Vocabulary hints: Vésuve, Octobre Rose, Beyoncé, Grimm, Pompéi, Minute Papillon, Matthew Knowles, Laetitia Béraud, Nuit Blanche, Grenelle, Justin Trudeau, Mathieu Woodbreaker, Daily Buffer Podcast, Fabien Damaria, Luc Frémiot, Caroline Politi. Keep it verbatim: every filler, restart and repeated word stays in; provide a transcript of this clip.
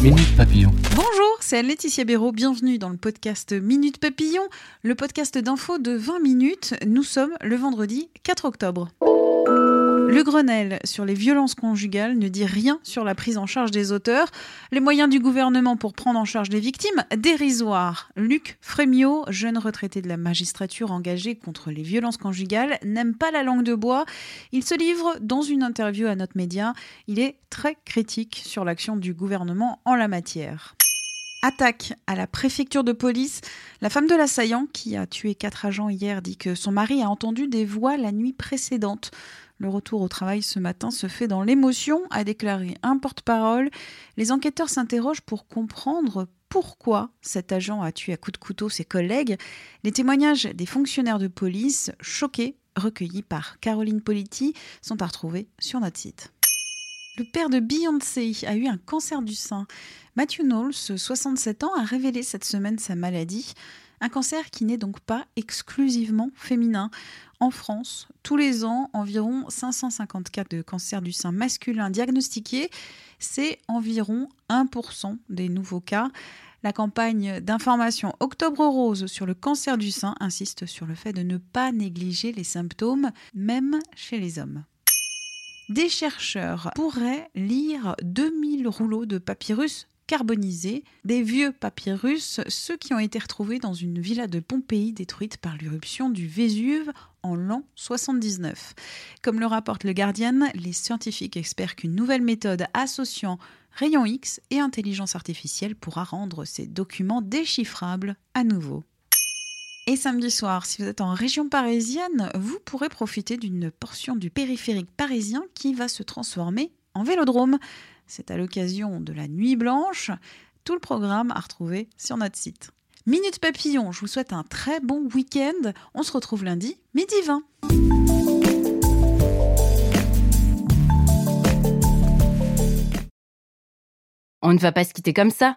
Minute Papillon. Bonjour, c'est Laetitia Béraud. Bienvenue dans le podcast Minute Papillon, le podcast d'info de vingt minutes. Nous sommes le vendredi quatre octobre. Le Grenelle sur les violences conjugales ne dit rien sur la prise en charge des auteurs. Les moyens du gouvernement pour prendre en charge les victimes, dérisoires. Luc Frémiot, jeune retraité de la magistrature engagé contre les violences conjugales, n'aime pas la langue de bois. Il se livre dans une interview à notre média. Il est très critique sur l'action du gouvernement en la matière. Attaque à la préfecture de police. La femme de l'assaillant, qui a tué quatre agents hier, dit que son mari a entendu des voix la nuit précédente. Le retour au travail ce matin se fait dans l'émotion, a déclaré un porte-parole. Les enquêteurs s'interrogent pour comprendre pourquoi cet agent a tué à coups de couteau ses collègues. Les témoignages des fonctionnaires de police, choqués, recueillis par Caroline Politi, sont à retrouver sur notre site. Le père de Beyoncé a eu un cancer du sein. Matthew Knowles, soixante-sept ans, a révélé cette semaine sa maladie. Un cancer qui n'est donc pas exclusivement féminin. En France, tous les ans, environ cinq cent cinquante cas de cancer du sein masculin diagnostiqués. C'est environ un pour cent des nouveaux cas. La campagne d'information Octobre Rose sur le cancer du sein insiste sur le fait de ne pas négliger les symptômes, même chez les hommes. Des chercheurs pourraient lire deux mille rouleaux de papyrus carbonisés, des vieux papyrus, ceux qui ont été retrouvés dans une villa de Pompéi détruite par l'éruption du Vésuve en l'an soixante-dix-neuf. Comme le rapporte le Guardian, les scientifiques espèrent qu'une nouvelle méthode associant rayons X et intelligence artificielle pourra rendre ces documents déchiffrables à nouveau. Et samedi soir, si vous êtes en région parisienne, vous pourrez profiter d'une portion du périphérique parisien qui va se transformer en vélodrome. C'est à l'occasion de la Nuit Blanche. Tout le programme à retrouver sur notre site. Minute Papillon, je vous souhaite un très bon week-end. On se retrouve lundi, midi vingt. On ne va pas se quitter comme ça.